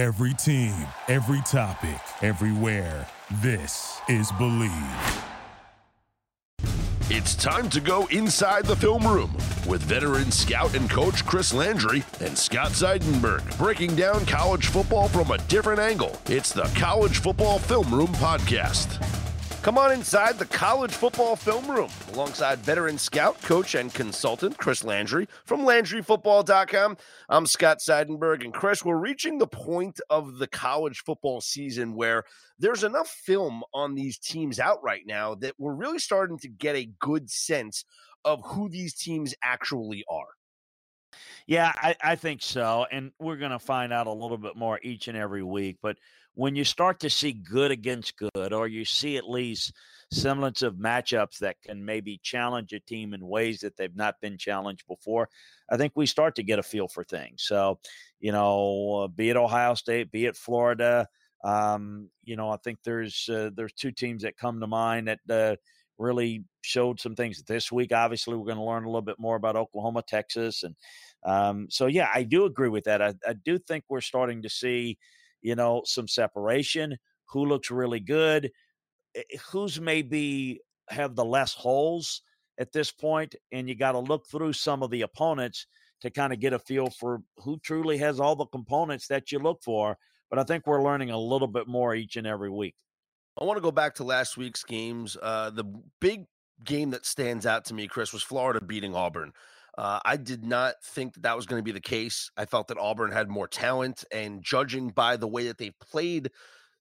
Every team, every topic, everywhere. This is Believe. It's time to go inside the film room with veteran scout and coach Chris Landry and Scott Seidenberg, breaking down college football from a different angle. It's the College Football Film Room Podcast. Come on inside the College Football Film Room alongside veteran scout, coach, and consultant Chris Landry from LandryFootball.com. I'm Scott Seidenberg, and Chris, we're reaching the point of the college football season where there's enough film on these teams out right now that we're really starting to get a good sense of who these teams actually are. Yeah, I think so, and we're going to find out a little bit more each and every week, but when you start to see good against good, or you see at least semblance of matchups that can maybe challenge a team in ways that they've not been challenged before, I think we start to get a feel for things. So, you know, be it Ohio State, be it Florida, you know, I think there's two teams that come to mind that really showed some things this week. Obviously, we're going to learn a little bit more about Oklahoma, Texas. And so, yeah, I do agree with that. I do think we're starting to see, you know, some separation, who looks really good, who's maybe have the less holes at this point, and you got to look through some of the opponents to kind of get a feel for who truly has all the components that you look for. But I think we're learning a little bit more each and every week. I want to go back to last week's games. The big game that stands out to me, Chris, was Florida beating Auburn. I did not think that was going to be the case. I felt that Auburn had more talent, and judging by the way that they played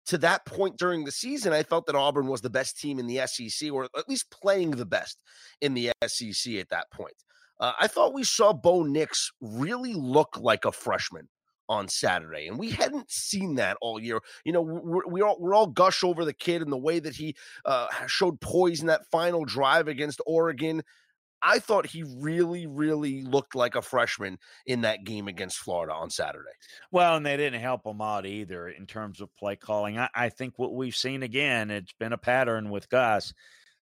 to that point during the season, I felt that Auburn was the best team in the SEC, or at least playing the best in the SEC at that point. I thought we saw Bo Nix really look like a freshman on Saturday, and we hadn't seen that all year. You know, we're all gush over the kid and the way that he showed poise in that final drive against Oregon. I thought he really, really looked like a freshman in that game against Florida on Saturday. Well, and they didn't help him out either in terms of play calling. I think what we've seen, again, it's been a pattern with Gus.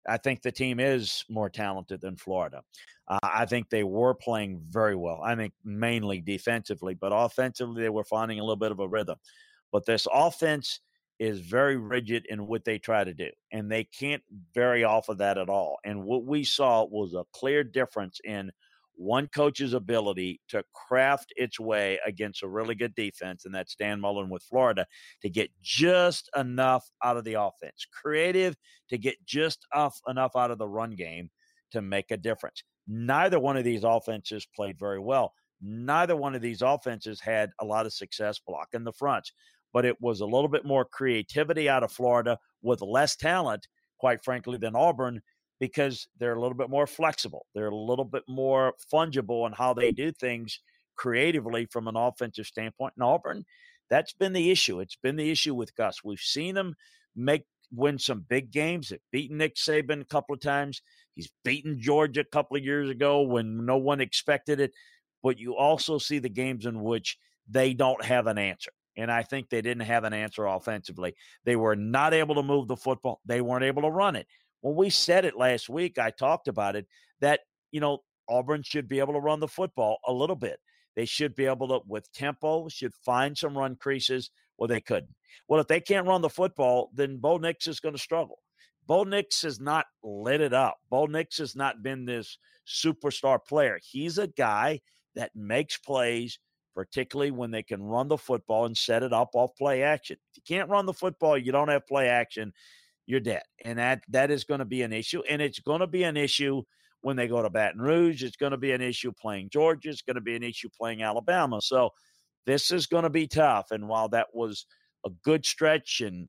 I think the team is more talented than Florida. I think they were playing very well. I think mainly defensively, but offensively they were finding a little bit of a rhythm. But this offense is very rigid in what they try to do, and they can't vary off of that at all. And what we saw was a clear difference in one coach's ability to craft its way against a really good defense, and that's Dan Mullen with Florida, to get just enough out of the offense. Creative to get just enough out of the run game to make a difference. Neither one of these offenses played very well. Neither one of these offenses had a lot of success blocking the fronts. But it was a little bit more creativity out of Florida with less talent, quite frankly, than Auburn, because they're a little bit more flexible. They're a little bit more fungible in how they do things creatively from an offensive standpoint. And Auburn, that's been the issue. It's been the issue with Gus. We've seen them win some big games. They've beaten Nick Saban a couple of times. He's beaten Georgia a couple of years ago when no one expected it. But you also see the games in which they don't have an answer. And I think they didn't have an answer offensively. They were not able to move the football. They weren't able to run it. When we said it last week, I talked about it, that, you know, Auburn should be able to run the football a little bit. They should be able to, with tempo, should find some run creases. Well, they couldn't. Well, if they can't run the football, then Bo Nix is going to struggle. Bo Nix has not lit it up. Bo Nix has not been this superstar player. He's a guy that makes plays, particularly when they can run the football and set it up off play action. If you can't run the football, you don't have play action, you're dead. And that is going to be an issue. And it's going to be an issue when they go to Baton Rouge. It's going to be an issue playing Georgia. It's going to be an issue playing Alabama. So this is going to be tough. And while that was a good stretch and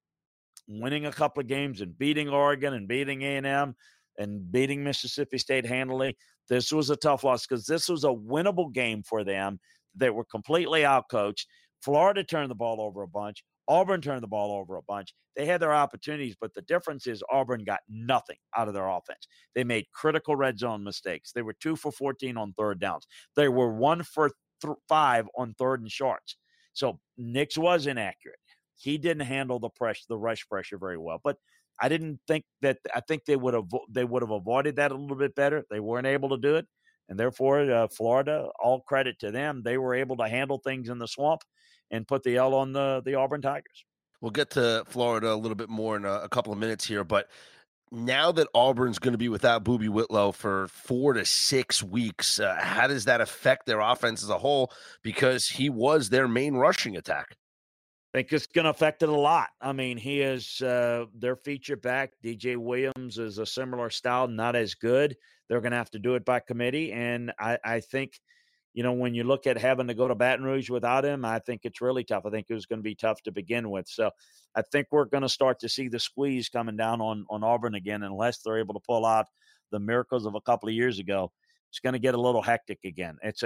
winning a couple of games and beating Oregon and beating A&M and beating Mississippi State handily, this was a tough loss because this was a winnable game for them. They were completely outcoached. Florida turned the ball over a bunch. Auburn turned the ball over a bunch. They had their opportunities, but the difference is Auburn got nothing out of their offense. They made critical red zone mistakes. They were 2 for 14 on third downs. They were 1 for 5 on third and shorts. So Nix was inaccurate. He didn't handle the rush pressure very well. But I think they would have avoided that a little bit better. They weren't able to do it. And therefore, Florida, all credit to them, they were able to handle things in the swamp and put the L on the Auburn Tigers. We'll get to Florida a little bit more in a couple of minutes here, but now that Auburn's going to be without Boobie Whitlow for 4 to 6 weeks, how does that affect their offense as a whole? Because he was their main rushing attack. I think it's going to affect it a lot. I mean, he is their feature back. DJ Williams is a similar style, not as good. They're going to have to do it by committee. And I think, you know, when you look at having to go to Baton Rouge without him, I think it's really tough. I think it was going to be tough to begin with. So I think we're going to start to see the squeeze coming down on Auburn again, unless they're able to pull out the miracles of a couple of years ago. It's going to get a little hectic again. It's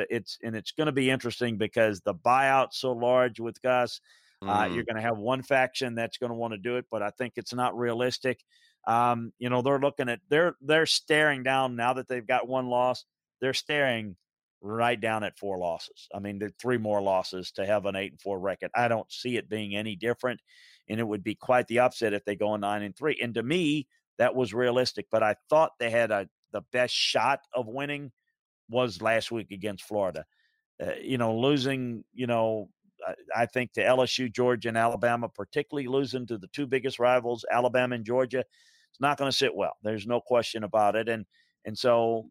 going to be interesting because the buyout's so large with Gus. You're going to have one faction that's going to want to do it, but I think it's not realistic. You know, they're looking at they're staring down now that they've got one loss. They're staring right down at 4 losses. I mean, there are 3 more losses to have an 8-4 record. I don't see it being any different, and it would be quite the upset if they go 9-3. And to me, that was realistic. But I thought they had the best shot of winning was last week against Florida. You know, losing, you know, I think to LSU, Georgia, and Alabama, particularly losing to the 2 biggest rivals, Alabama and Georgia, it's not going to sit well. There's no question about it. And so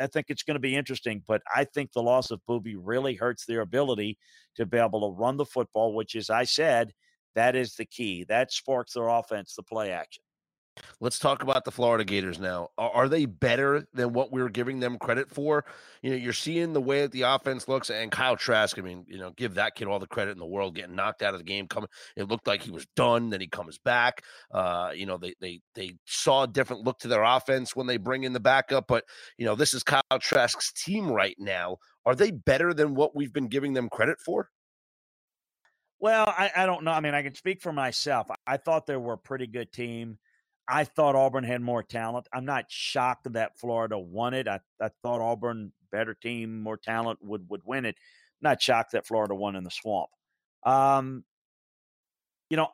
I think it's going to be interesting, but I think the loss of Boobie really hurts their ability to be able to run the football, which is, I said, that is the key. That sparks their offense, the play action. Let's talk about the Florida Gators now. Are they better than what we were giving them credit for? You know, you're seeing the way that the offense looks, and Kyle Trask, I mean, you know, give that kid all the credit in the world, getting knocked out of the game. It looked like he was done, then he comes back. You know, they saw a different look to their offense when they bring in the backup, but, you know, this is Kyle Trask's team right now. Are they better than what we've been giving them credit for? Well, I don't know. I mean, I can speak for myself. I thought they were a pretty good team. I thought Auburn had more talent. I'm not shocked that Florida won it. I thought Auburn, better team, more talent, would win it. I'm not shocked that Florida won in the swamp. You know,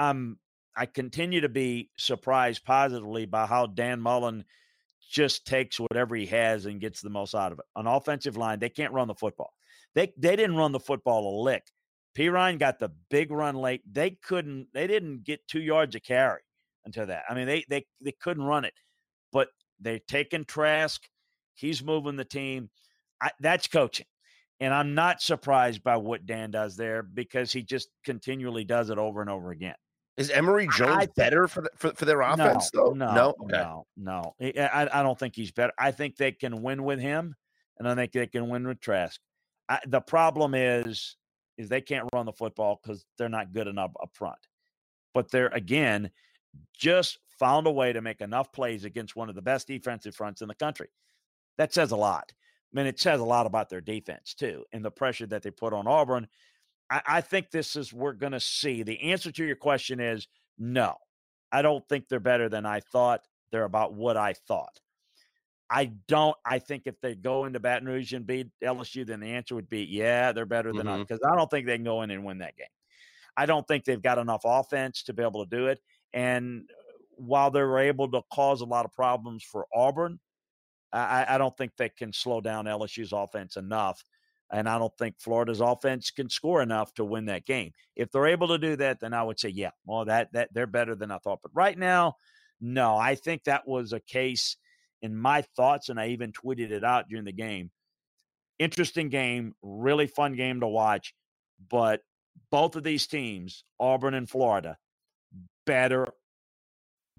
I continue to be surprised positively by how Dan Mullen just takes whatever he has and gets the most out of it. On offensive line, they can't run the football. They didn't run the football a lick. P. Ryan got the big run late. They didn't get 2 yards a carry. Into that. I mean, they couldn't run it, but they're taking Trask. He's moving the team. That's coaching. And I'm not surprised by what Dan does there because he just continually does it over and over again. Is Emory Jones better for their offense, though? No. I don't think he's better. I think they can win with him, and I think they can win with Trask. The problem is they can't run the football because they're not good enough up front. But they're, again, just found a way to make enough plays against one of the best defensive fronts in the country. That says a lot. I mean, it says a lot about their defense, too, and the pressure that they put on Auburn. I think this is we're going to see. The answer to your question is no. I don't think they're better than I thought. They're about what I thought. I think if they go into Baton Rouge and beat LSU, then the answer would be, yeah, they're better than us, because I don't think they can go in and win that game. I don't think they've got enough offense to be able to do it. And while they were able to cause a lot of problems for Auburn, I don't think they can slow down LSU's offense enough. And I don't think Florida's offense can score enough to win that game. If they're able to do that, then I would say, yeah, well, that they're better than I thought. But right now, no, I think that was a case in my thoughts, and I even tweeted it out during the game. Interesting game, really fun game to watch. But both of these teams, Auburn and Florida, better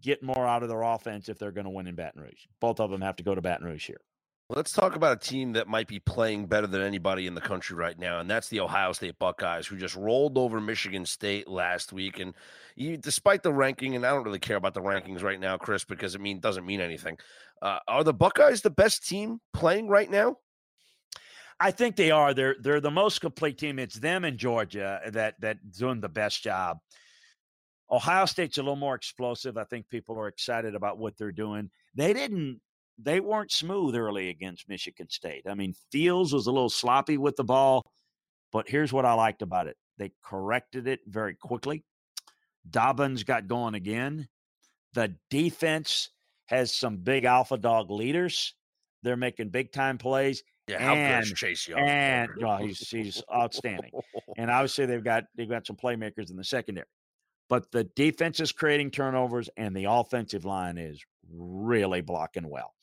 get more out of their offense if they're going to win in Baton Rouge. Both of them have to go to Baton Rouge here. Let's talk about a team that might be playing better than anybody in the country right now, and that's the Ohio State Buckeyes, who just rolled over Michigan State last week. And despite the ranking, and I don't really care about the rankings right now, Chris, because it doesn't mean anything. Are the Buckeyes the best team playing right now? I think they are. They're the most complete team. It's them and Georgia that doing the best job. Ohio State's a little more explosive. I think people are excited about what they're doing. They weren't smooth early against Michigan State. I mean, Fields was a little sloppy with the ball, but here's what I liked about it. They corrected it very quickly. Dobbins got going again. The defense has some big alpha dog leaders. They're making big time plays. Yeah, how good is Chase Young? And he's outstanding. And obviously they've got some playmakers in the secondary. But the defense is creating turnovers, and the offensive line is really blocking well.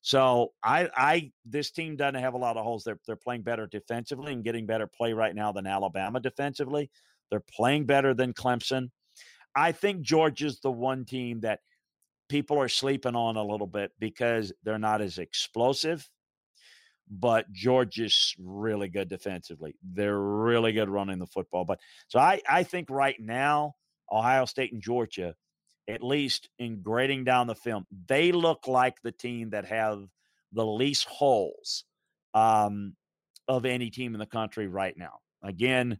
So this team doesn't have a lot of holes. They're playing better defensively and getting better play right now than Alabama defensively. They're playing better than Clemson. I think Georgia's the one team that people are sleeping on a little bit because they're not as explosive. But Georgia's really good defensively. They're really good running the football. But so I think right now, Ohio State and Georgia, at least in grading down the film, they look like the team that have the least holes of any team in the country right now. Again,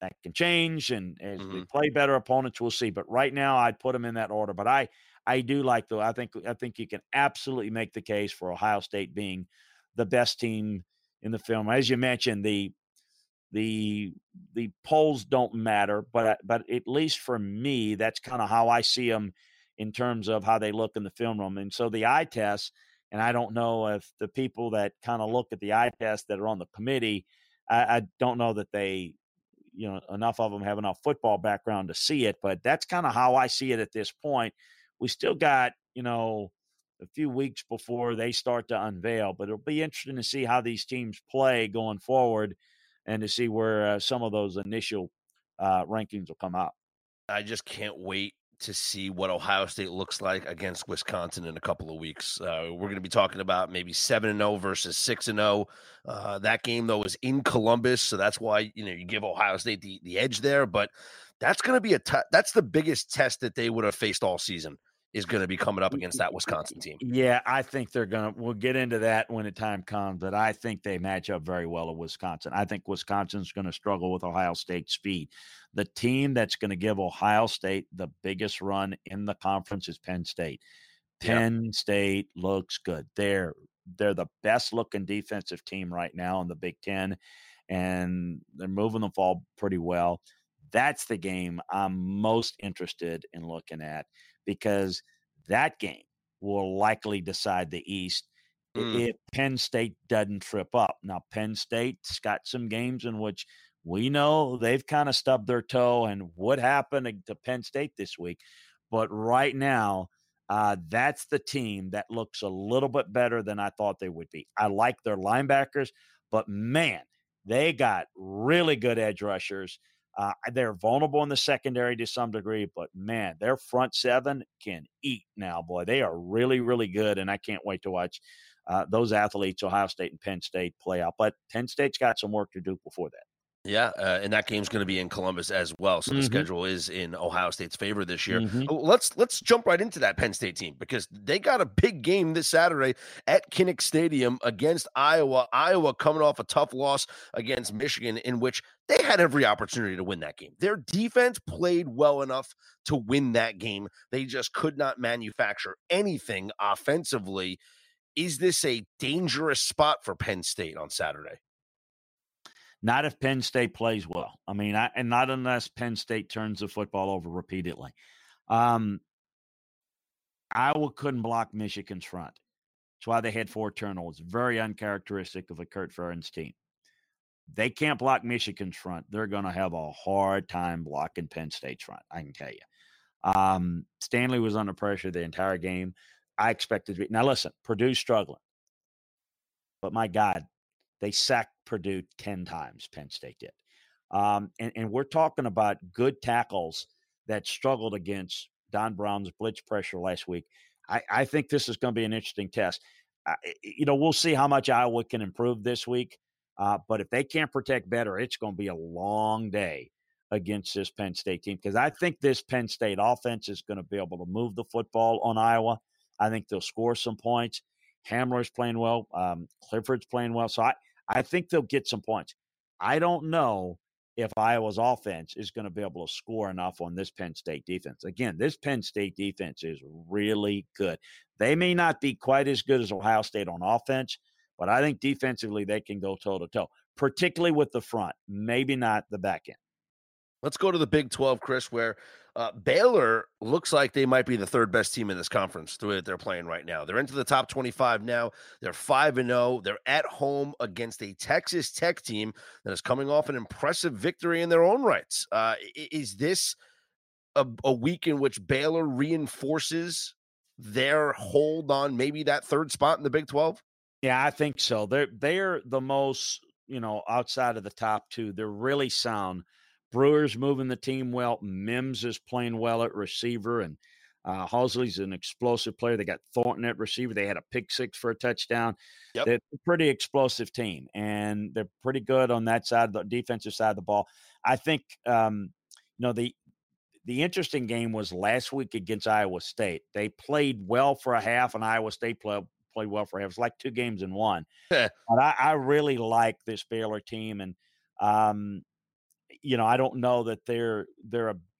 that can change, and as we play better opponents, we'll see. But right now, I'd put them in that order. But I do like though. I think you can absolutely make the case for Ohio State being the best team in the film. As you mentioned, the polls don't matter, but at least for me, that's kind of how I see them in terms of how they look in the film room. And so the eye test, and I don't know if the people that kind of look at the eye test that are on the committee, I don't know that they, you know, enough of them have enough football background to see it, but that's kind of how I see it at this point. We still got, you know, a few weeks before they start to unveil, but it'll be interesting to see how these teams play going forward and to see where some of those initial rankings will come out. I just can't wait to see what Ohio State looks like against Wisconsin in a couple of weeks. We're going to be talking about maybe 7-0 versus 6-0. That game, though, is in Columbus, so that's why, you know, you give Ohio State the edge there, but that's going to be that's the biggest test that they would have faced all season, is going to be coming up against that Wisconsin team. Yeah, I think we'll get into that when the time comes, but I think they match up very well with Wisconsin. I think Wisconsin's going to struggle with Ohio State's speed. The team that's going to give Ohio State the biggest run in the conference is Penn State. Penn State looks good. They're the best-looking defensive team right now in the Big Ten, and they're moving the ball pretty well. That's the game I'm most interested in looking at, because that game will likely decide the East if Penn State doesn't trip up. Now, Penn State's got some games in which we know they've kind of stubbed their toe and what happened to Penn State this week. But right now, that's the team that looks a little bit better than I thought they would be. I like their linebackers, but, man, they got really good edge rushers. They're vulnerable in the secondary to some degree, but, man, their front seven can eat now, boy. They are really, really good, and I can't wait to watch those athletes, Ohio State and Penn State, play out. But Penn State's got some work to do before that. Yeah, and that game's going to be in Columbus as well, so the schedule is in Ohio State's favor this year. Let's jump right into that Penn State team, because they got a big game this Saturday at Kinnick Stadium against Iowa. Iowa coming off a tough loss against Michigan, in which – they had every opportunity to win that game. Their defense played well enough to win that game. They just could not manufacture anything offensively. Is this a dangerous spot for Penn State on Saturday? Not if Penn State plays well. I mean, and not unless Penn State turns the football over repeatedly. Iowa couldn't block Michigan's front. That's why they had 4 turnovers. Very uncharacteristic of a Kurt Ferentz team. They can't block Michigan's front. They're going to have a hard time blocking Penn State's front, I can tell you. Stanley was under pressure the entire game. I expected to be. Now, listen, Purdue's struggling. But, my God, they sacked Purdue 10 times, Penn State did. And we're talking about good tackles that struggled against Don Brown's blitz pressure last week. I think this is going to be an interesting test. We'll see how much Iowa can improve this week. But if they can't protect better, it's going to be a long day against this Penn State team, because I think this Penn State offense is going to be able to move the football on Iowa. I think they'll score some points. Hamler's playing well. Clifford's playing well. So I think they'll get some points. I don't know if Iowa's offense is going to be able to score enough on this Penn State defense. Again, this Penn State defense is really good. They may not be quite as good as Ohio State on offense, but I think defensively they can go toe-to-toe, particularly with the front, maybe not the back end. Let's go to the Big 12, Chris, where Baylor looks like they might be the third best team in this conference the way that they're playing right now. They're into the top 25 now. They're 5-0. They're at home against a Texas Tech team that is coming off an impressive victory in their own rights. Is this a week in which Baylor reinforces their hold on maybe that third spot in the Big 12? Yeah, I think so. They're the most, outside of the top two, they're really sound. Brewer's moving the team well. Mims is playing well at receiver, and Halsley's an explosive player. They got Thornton at receiver. They had a pick six for a touchdown. Yep. They're a pretty explosive team, and they're pretty good on that side, the defensive side of the ball. I think, the interesting game was last week against Iowa State. They played well for a half, and Iowa State played well for a half. It's like two games in one. But I really like this Baylor team, and I don't know that they're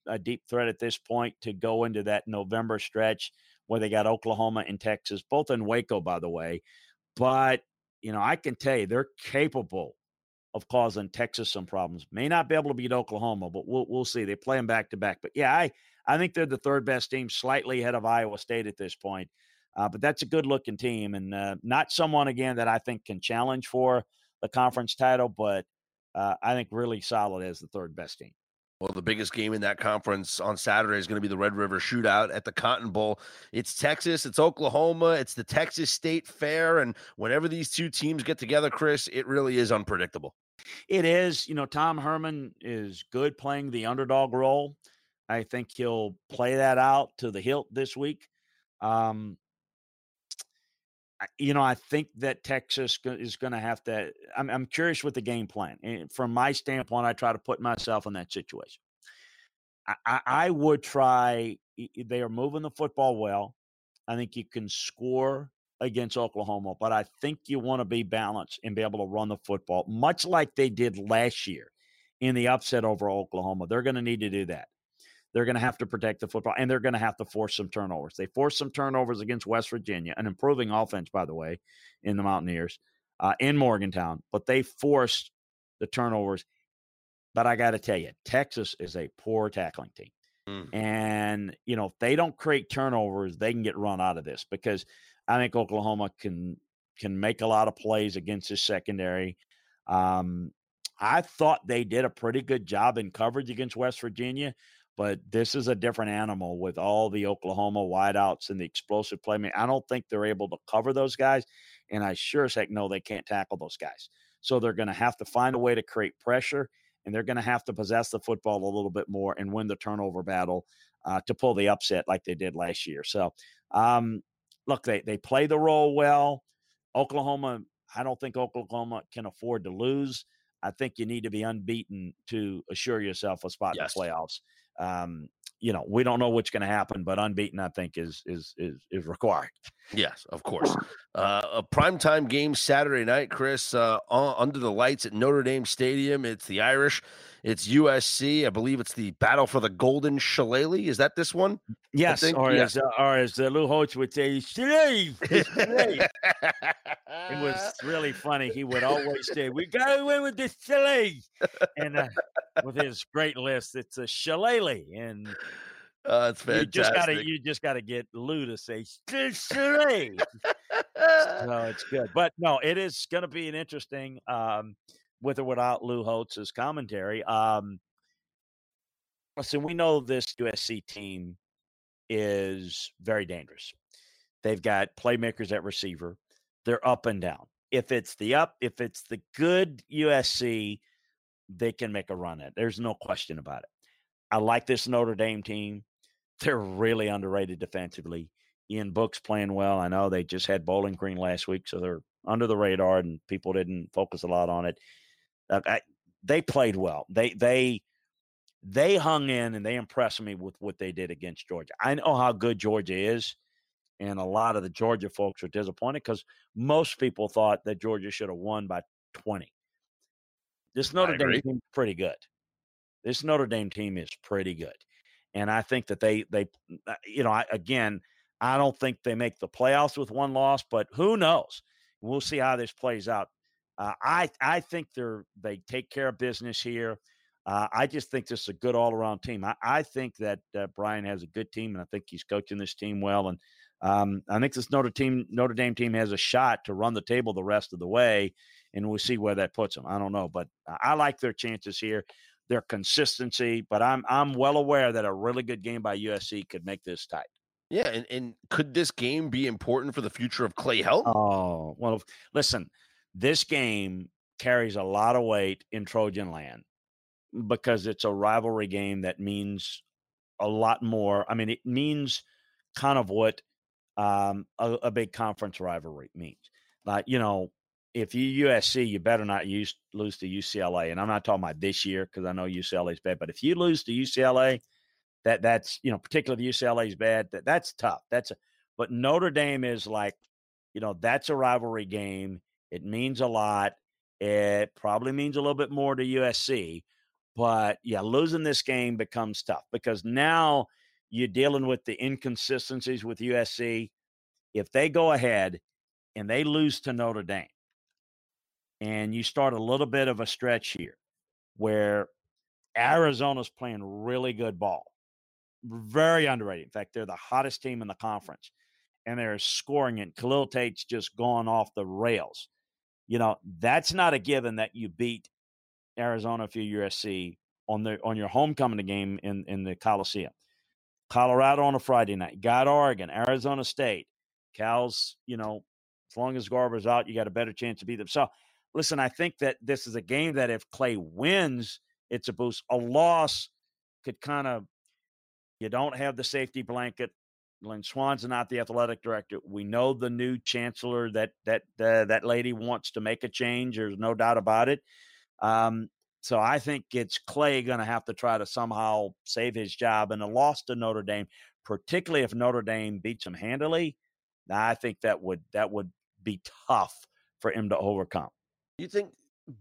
a deep threat at this point to go into that November stretch where they got Oklahoma and Texas, both in Waco, by the way. But, I can tell you they're capable of causing Texas some problems. May not be able to beat Oklahoma, but we'll see. They play them back to back. But, yeah, I think they're the third best team, slightly ahead of Iowa State at this point. But that's a good-looking team, and not someone, again, that I think can challenge for the conference title, but I think really solid as the third best team. Well, the biggest game in that conference on Saturday is going to be the Red River Shootout at the Cotton Bowl. It's Texas, it's Oklahoma, it's the Texas State Fair, and whenever these two teams get together, Chris, it really is unpredictable. It is. Tom Herman is good playing the underdog role. I think he'll play that out to the hilt this week. I think that Texas is going to have to – I'm curious with the game plan. And from my standpoint, I try to put myself in that situation. I would try – they are moving the football well. I think you can score against Oklahoma, but I think you want to be balanced and be able to run the football, much like they did last year in the upset over Oklahoma. They're going to need to do that. They're going to have to protect the football, and they're going to have to force some turnovers. They forced some turnovers against West Virginia, an improving offense, by the way, in the Mountaineers, in Morgantown. But they forced the turnovers. But I got to tell you, Texas is a poor tackling team. Mm. And, if they don't create turnovers, they can get run out of this because I think Oklahoma can make a lot of plays against this secondary. I thought they did a pretty good job in coverage against West Virginia. But this is a different animal with all the Oklahoma wideouts and the explosive play. I don't think they're able to cover those guys, and I sure as heck know they can't tackle those guys. So they're going to have to find a way to create pressure, and they're going to have to possess the football a little bit more and win the turnover battle to pull the upset like they did last year. So, look, they play the role well. Oklahoma, I don't think Oklahoma can afford to lose. I think you need to be unbeaten to assure yourself a spot in the playoffs. We don't know what's going to happen, but unbeaten, I think, is required. Yes, of course. A primetime game Saturday night, Chris, under the lights at Notre Dame Stadium. It's the Irish. It's USC. I believe it's the battle for the golden shillelagh. Is that this one? Yes, or as Lou Holtz would say, shillelagh. It was really funny. He would always say, "We got to win with this shillelagh," and with his great list, it's a shillelagh, and it's fantastic. You just gotta get Lou to say shillelagh. No, it's good, but no, it is going to be an interesting. With or without Lou Holtz's commentary. Listen, we know this USC team is very dangerous. They've got playmakers at receiver. They're up and down. If it's the good USC, they can make a run at it. There's no question about it. I like this Notre Dame team. They're really underrated defensively. Ian Book's playing well. I know they just had Bowling Green last week, so they're under the radar and people didn't focus a lot on it. They played well. They hung in and they impressed me with what they did against Georgia. I know how good Georgia is, and a lot of the Georgia folks are disappointed because most people thought that Georgia should have won by 20. This Notre Dame team is pretty good. This Notre Dame team is pretty good, and I think that I don't think they make the playoffs with one loss, but who knows? We'll see how this plays out. I think they take care of business here. I just think this is a good all-around team. I think that Brian has a good team, and I think he's coaching this team well. And I think this Notre Dame team has a shot to run the table the rest of the way, and we'll see where that puts them. I don't know, but I like their chances here, their consistency. But I'm well aware that a really good game by USC could make this tight. Yeah, and could this game be important for the future of Clay Helton? Oh, well, listen, this game carries a lot of weight in Trojan land, because it's a rivalry game that means a lot more. I mean, it means kind of what a big conference rivalry means. Like, you know, if you USC, you better not lose to UCLA. And I'm not talking about this year, because I know UCLA is bad. But if you lose to UCLA, that's you know, particularly if UCLA is bad, that's tough. But Notre Dame is like, you know, that's a rivalry game. It means a lot. It probably means a little bit more to USC. But, yeah, losing this game becomes tough, because now you're dealing with the inconsistencies with USC. If they go ahead and they lose to Notre Dame, and you start a little bit of a stretch here where Arizona's playing really good ball, very underrated. In fact, they're the hottest team in the conference, and they're scoring it. Khalil Tate's just gone off the rails. You know, that's not a given that you beat Arizona if you're USC on your homecoming game in the Coliseum. Colorado on a Friday night. Got Oregon, Arizona State. Cal's, you know, as long as Garber's out, you got a better chance to beat them. So, listen, I think that this is a game that if Clay wins, it's a boost. A loss could kind of – you don't have the safety blanket. Lynn Swan's not the athletic director. We know the new chancellor, that lady wants to make a change. There's no doubt about it. So I think it's Clay going to have to try to somehow save his job, and a loss to Notre Dame, particularly if Notre Dame beats him handily, I think that would be tough for him to overcome. You think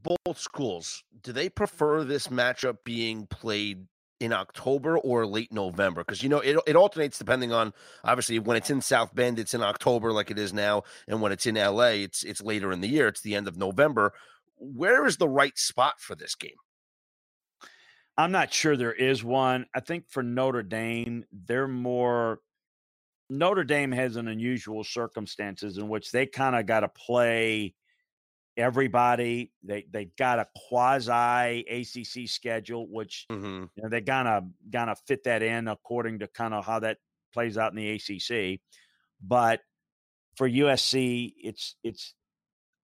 both schools, do they prefer this matchup being played in October or late November? Because, you know, it alternates depending on, obviously, when it's in South Bend, it's in October like it is now, and when it's in L.A., it's later in the year. It's the end of November. Where is the right spot for this game? I'm not sure there is one. I think for Notre Dame, Notre Dame has an unusual circumstances in which they kind of got to play everybody. They got a quasi ACC schedule, which you know, they kind of fit that in according to kind of how that plays out in the ACC. But for USC, it's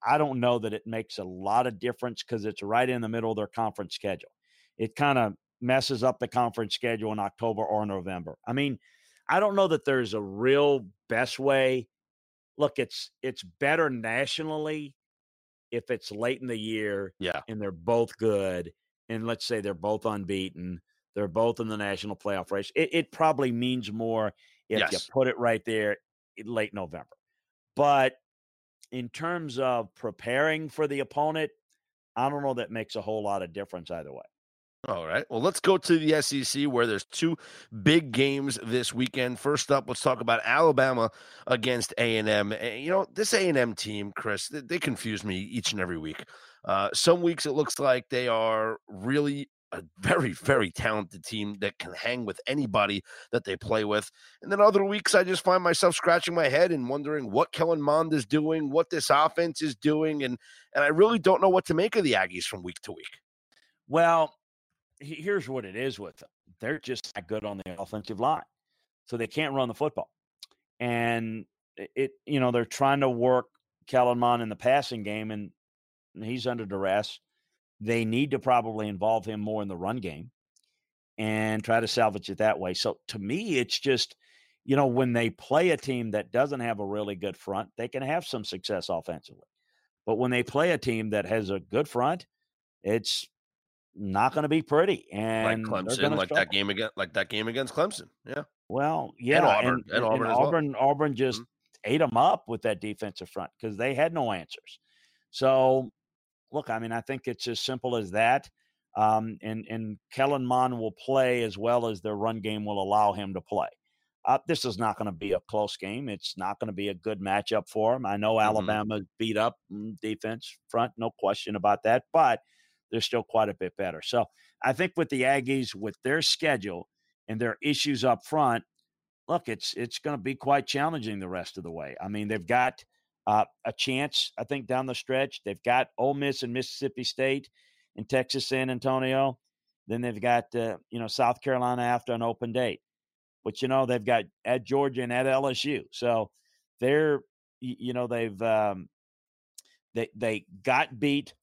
I don't know that it makes a lot of difference, because it's right in the middle of their conference schedule. It kind of messes up the conference schedule in October or November. I mean, I don't know that there's a real best way. Look, it's better nationally if it's late in the year, and they're both good, and let's say they're both unbeaten, they're both in the national playoff race. It probably means more if you put it right there in late November. But in terms of preparing for the opponent, I don't know that makes a whole lot of difference either way. All right. Well, let's go to the SEC, where there's two big games this weekend. First up, let's talk about Alabama against A&M. You know, this A&M team, Chris, they confuse me each and every week. Some weeks it looks like they are really a very, very talented team that can hang with anybody that they play with. And then other weeks, I just find myself scratching my head and wondering what Kellen Mond is doing, what this offense is doing. And I really don't know what to make of the Aggies from week to week. Well, here's what it is with them. They're just not good on the offensive line. So they can't run the football. And you know, they're trying to work Kellen Mond in the passing game, and he's under duress. They need to probably involve him more in the run game and try to salvage it that way. So to me, it's just, you know, when they play a team that doesn't have a really good front, they can have some success offensively. But when they play a team that has a good front, it's not going to be pretty. And like Clemson, like that game against Clemson. Yeah. Well, yeah. And Auburn, Auburn just ate them up with that defensive front, because they had no answers. So, look, I mean, I think it's as simple as that. And Kellen Mond will play as well as their run game will allow him to play. This is not going to be a close game. It's not going to be a good matchup for him. I know Alabama beat up defense front, no question about that. But they're still quite a bit better. So I think with the Aggies, with their schedule and their issues up front, look, it's going to be quite challenging the rest of the way. I mean, they've got a chance, I think, down the stretch. They've got Ole Miss and Mississippi State and Texas San Antonio. Then they've got, South Carolina after an open date. But, they've got at Georgia and at LSU. So they're, they've they got beat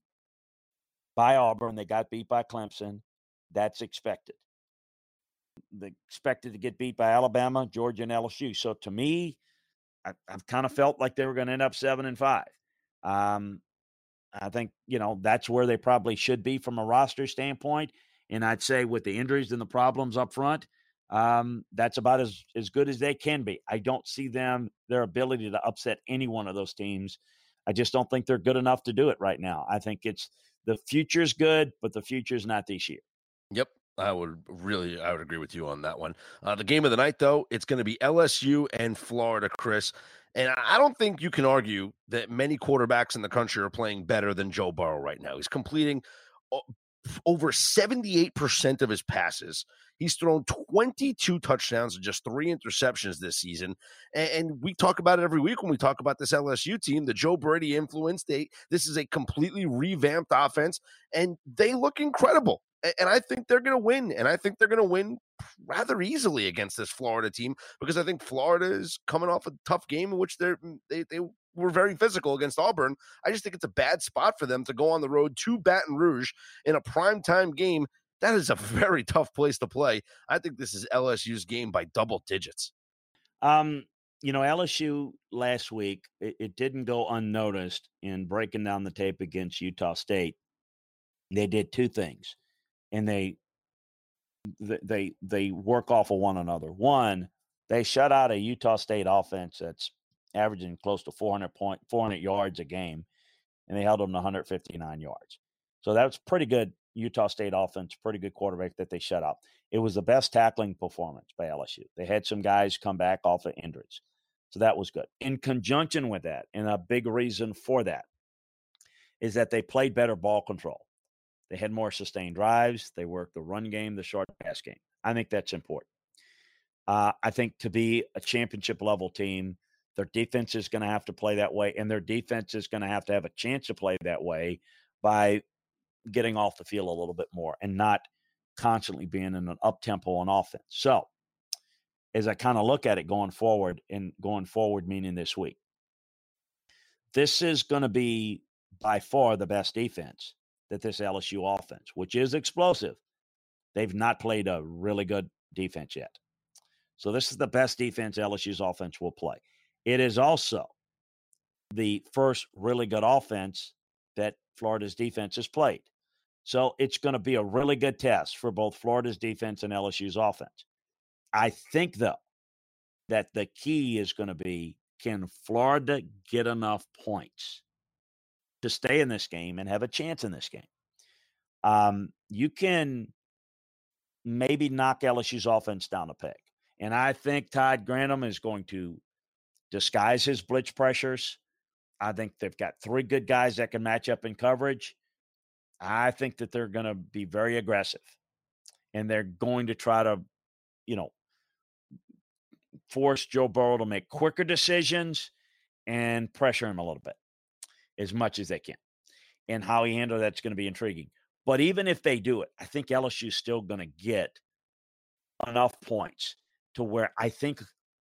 by Auburn. They got beat by Clemson. That's expected. They expected to get beat by Alabama, Georgia, and LSU. So to me, I've kind of felt like they were going to end up 7-5. I think, that's where they probably should be from a roster standpoint. And I'd say with the injuries and the problems up front, that's about as good as they can be. I don't see their ability to upset any one of those teams. I just don't think they're good enough to do it right now. I think the future's good, but the future's not this year. Yep. I would agree with you on that one. The game of the night, though, it's going to be LSU and Florida, Chris. And I don't think you can argue that many quarterbacks in the country are playing better than Joe Burrow right now. He's completing over 78% of his passes. He's thrown 22 touchdowns and just 3 interceptions this season. And we talk about it every week when we talk about this LSU team, the Joe Brady influence. This is a completely revamped offense, and they look incredible. And I think they're going to win. And I think they're going to win rather easily against this Florida team, because I think Florida is coming off a tough game in which they were very physical against Auburn. I just think it's a bad spot for them to go on the road to Baton Rouge in a primetime game. That is a very tough place to play. I think this is LSU's game by double digits. LSU last week, it didn't go unnoticed in breaking down the tape against Utah State. They did two things. And they work off of one another. One, they shut out a Utah State offense that's averaging close to 400 yards a game, and they held them to 159 yards. So that was pretty good Utah State offense, pretty good quarterback that they shut out. It was the best tackling performance by LSU. They had some guys come back off of injuries, so that was good. In conjunction with that, and a big reason for that is that they played better ball control. They had more sustained drives. They worked the run game, the short pass game. I think that's important. I think to be a championship-level team, their defense is going to have to play that way, and their defense is going to have a chance to play that way by getting off the field a little bit more and not constantly being in an up-tempo on offense. So as I kind of look at it going forward, meaning this week, this is going to be by far the best defense that this LSU offense, which is explosive. They've not played a really good defense yet. So this is the best defense LSU's offense will play. It is also the first really good offense that Florida's defense has played. So it's going to be a really good test for both Florida's defense and LSU's offense. I think, though, that the key is going to be, can Florida get enough points to stay in this game and have a chance in this game? You can maybe knock LSU's offense down a peg. And I think Todd Grantham is going to disguise his blitz pressures. I think they've got 3 good guys that can match up in coverage. I think that they're going to be very aggressive, and they're going to try to, force Joe Burrow to make quicker decisions and pressure him a little bit, as much as they can. And how he handles that's going to be intriguing. But even if they do it, I think LSU is still going to get enough points to where I think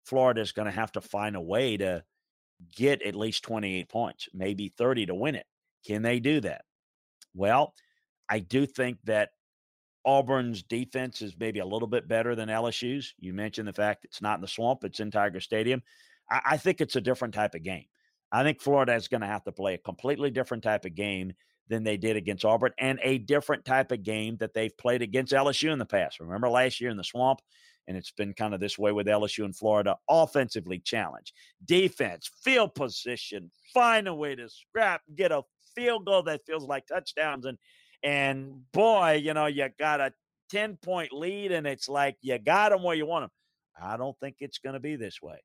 Florida is going to have to find a way to get at least 28 points, maybe 30 to win it. Can they do that? Well, I do think that Auburn's defense is maybe a little bit better than LSU's. You mentioned the fact it's not in the swamp, it's in Tiger Stadium. I think it's a different type of game. I think Florida is going to have to play a completely different type of game than they did against Auburn, and a different type of game that they've played against LSU in the past. Remember last year in the swamp, and it's been kind of this way with LSU and Florida, offensively challenged, defense, field position, find a way to scrap, get a field goal that feels like touchdowns. And boy, you got a 10-point lead, and it's like you got them where you want them. I don't think it's going to be this way.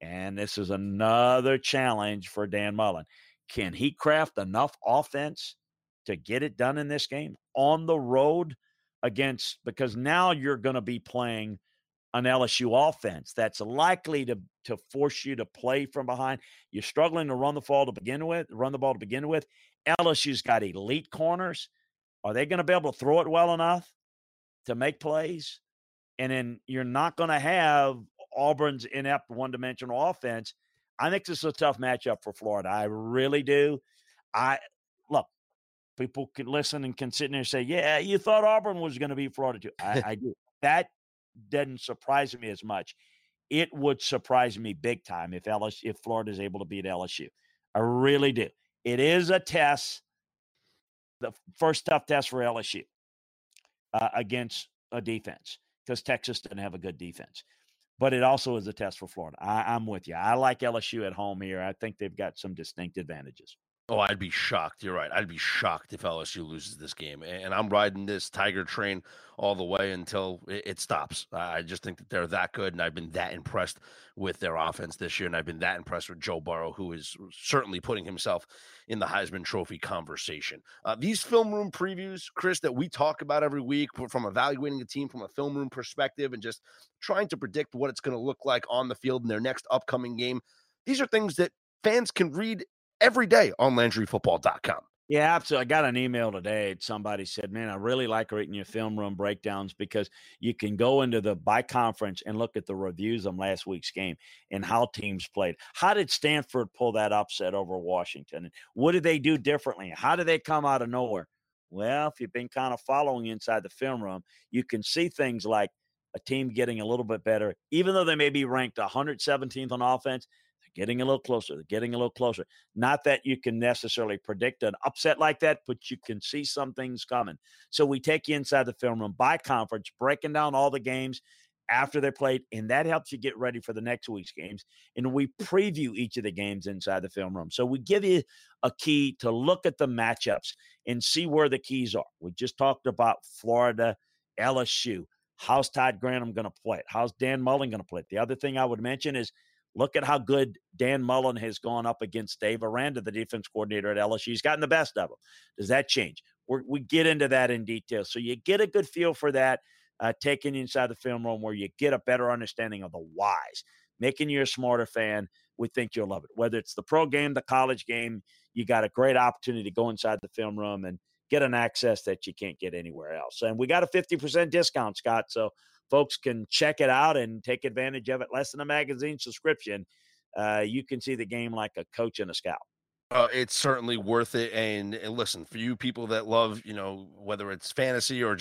And this is another challenge for Dan Mullen. Can he craft enough offense to get it done in this game on the road against, because now you're going to be playing an LSU offense that's likely to force you to play from behind. You're struggling to run the ball to begin with. LSU's got elite corners. Are they going to be able to throw it well enough to make plays? And then you're not going to have Auburn's inept one-dimensional offense. I think this is a tough matchup for Florida. I really do. Look, people can listen and can sit in there and say, yeah, you thought Auburn was going to be Florida too. I do. That doesn't surprise me as much. It would surprise me big time if Florida is able to beat LSU. I really do. It is a test, the first tough test for LSU against a defense, because Texas didn't have a good defense. But it also is a test for Florida. I'm with you. I like LSU at home here. I think they've got some distinct advantages. Oh, I'd be shocked. You're right. I'd be shocked if LSU loses this game. And I'm riding this Tiger train all the way until it stops. I just think that they're that good, and I've been that impressed with their offense this year, and I've been that impressed with Joe Burrow, who is certainly putting himself in the Heisman Trophy conversation. These film room previews, Chris, that we talk about every week from evaluating a team from a film room perspective and just trying to predict what it's going to look like on the field in their next upcoming game, these are things that fans can read every day on LandryFootball.com. Yeah, absolutely. I got an email today. Somebody said, man, I really like reading your film room breakdowns because you can go into the by conference and look at the reviews on last week's game and how teams played. How did Stanford pull that upset over Washington? And what did they do differently? How did they come out of nowhere? Well, if you've been kind of following inside the film room, you can see things like a team getting a little bit better, even though they may be ranked 117th on offense. Getting a little closer. They're getting a little closer. Not that you can necessarily predict an upset like that, but you can see some things coming. So we take you inside the film room by conference, breaking down all the games after they're played, and that helps you get ready for the next week's games. And we preview each of the games inside the film room. So we give you a key to look at the matchups and see where the keys are. We just talked about Florida, LSU. How's Todd Grantham going to play it? How's Dan Mullen going to play it? The other thing I would mention is, look at how good Dan Mullen has gone up against Dave Aranda, the defense coordinator at LSU. He's gotten the best of him. Does that change? We get into that in detail. So you get a good feel for that, taking you inside the film room where you get a better understanding of the whys, making you a smarter fan. We think you'll love it. Whether it's the pro game, the college game, you got a great opportunity to go inside the film room and get an access that you can't get anywhere else. And we got a 50% discount, Scott. So folks can check it out and take advantage of it. Less than a magazine subscription. You can see the game like a coach and a scout. It's certainly worth it. And listen, for you people that love, whether it's fantasy or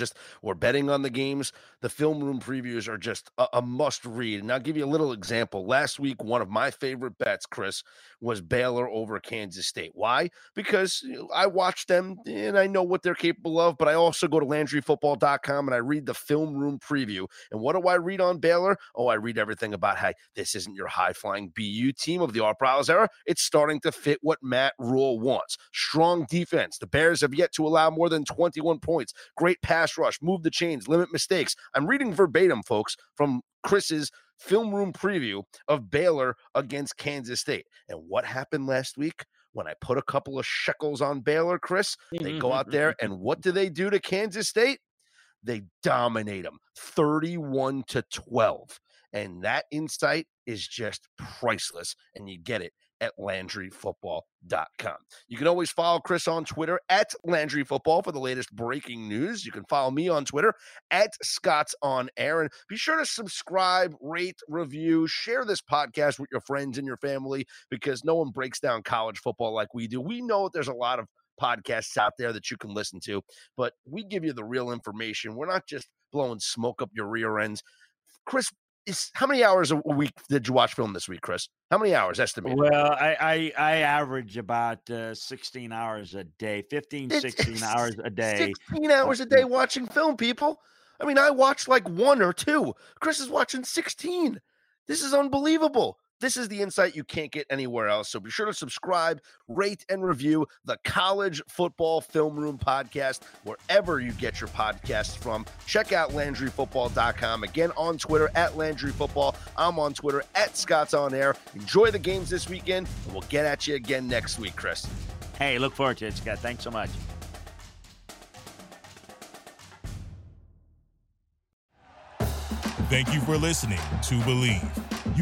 betting on the games, the film room previews are just a must read. And I'll give you a little example. Last week, one of my favorite bets, Chris, was Baylor over Kansas State. Why? Because I watch them and I know what they're capable of, but I also go to LandryFootball.com and I read the film room preview. And what do I read on Baylor? Oh, I read everything about, hey, this isn't your high-flying BU team of the Art Briles era. It's starting to fit what matters. Matt Rule wants strong defense. The Bears have yet to allow more than 21 points. Great pass rush. Move the chains. Limit mistakes. I'm reading verbatim, folks, from Chris's film room preview of Baylor against Kansas State. And what happened last week? When I put a couple of shekels on Baylor, Chris, they go out there, and what do they do to Kansas State? They dominate them 31-12. And that insight is just priceless, and you get it at LandryFootball.com. You can always follow Chris on Twitter at LandryFootball for the latest breaking news. You can follow me on Twitter at ScottsOnAir. And be sure to subscribe, rate, review, share this podcast with your friends and your family, because no one breaks down college football like we do. We know there's a lot of podcasts out there that you can listen to, but we give you the real information. We're not just blowing smoke up your rear ends. Chris, how many hours a week did you watch film this week, Chris? How many hours estimated? Well, I average about 16 hours a day, 16 hours a day. 16 hours a day watching film, people. I mean, I watch like one or two. Chris is watching 16. This is unbelievable. This is the insight you can't get anywhere else. So be sure to subscribe, rate, and review the College Football Film Room Podcast wherever you get your podcasts from. Check out LandryFootball.com. Again, on Twitter, at LandryFootball. I'm on Twitter, at ScottsOnAir. Enjoy the games this weekend, and we'll get at you again next week, Chris. Hey, look forward to it, Scott. Thanks so much. Thank you for listening to Believe. You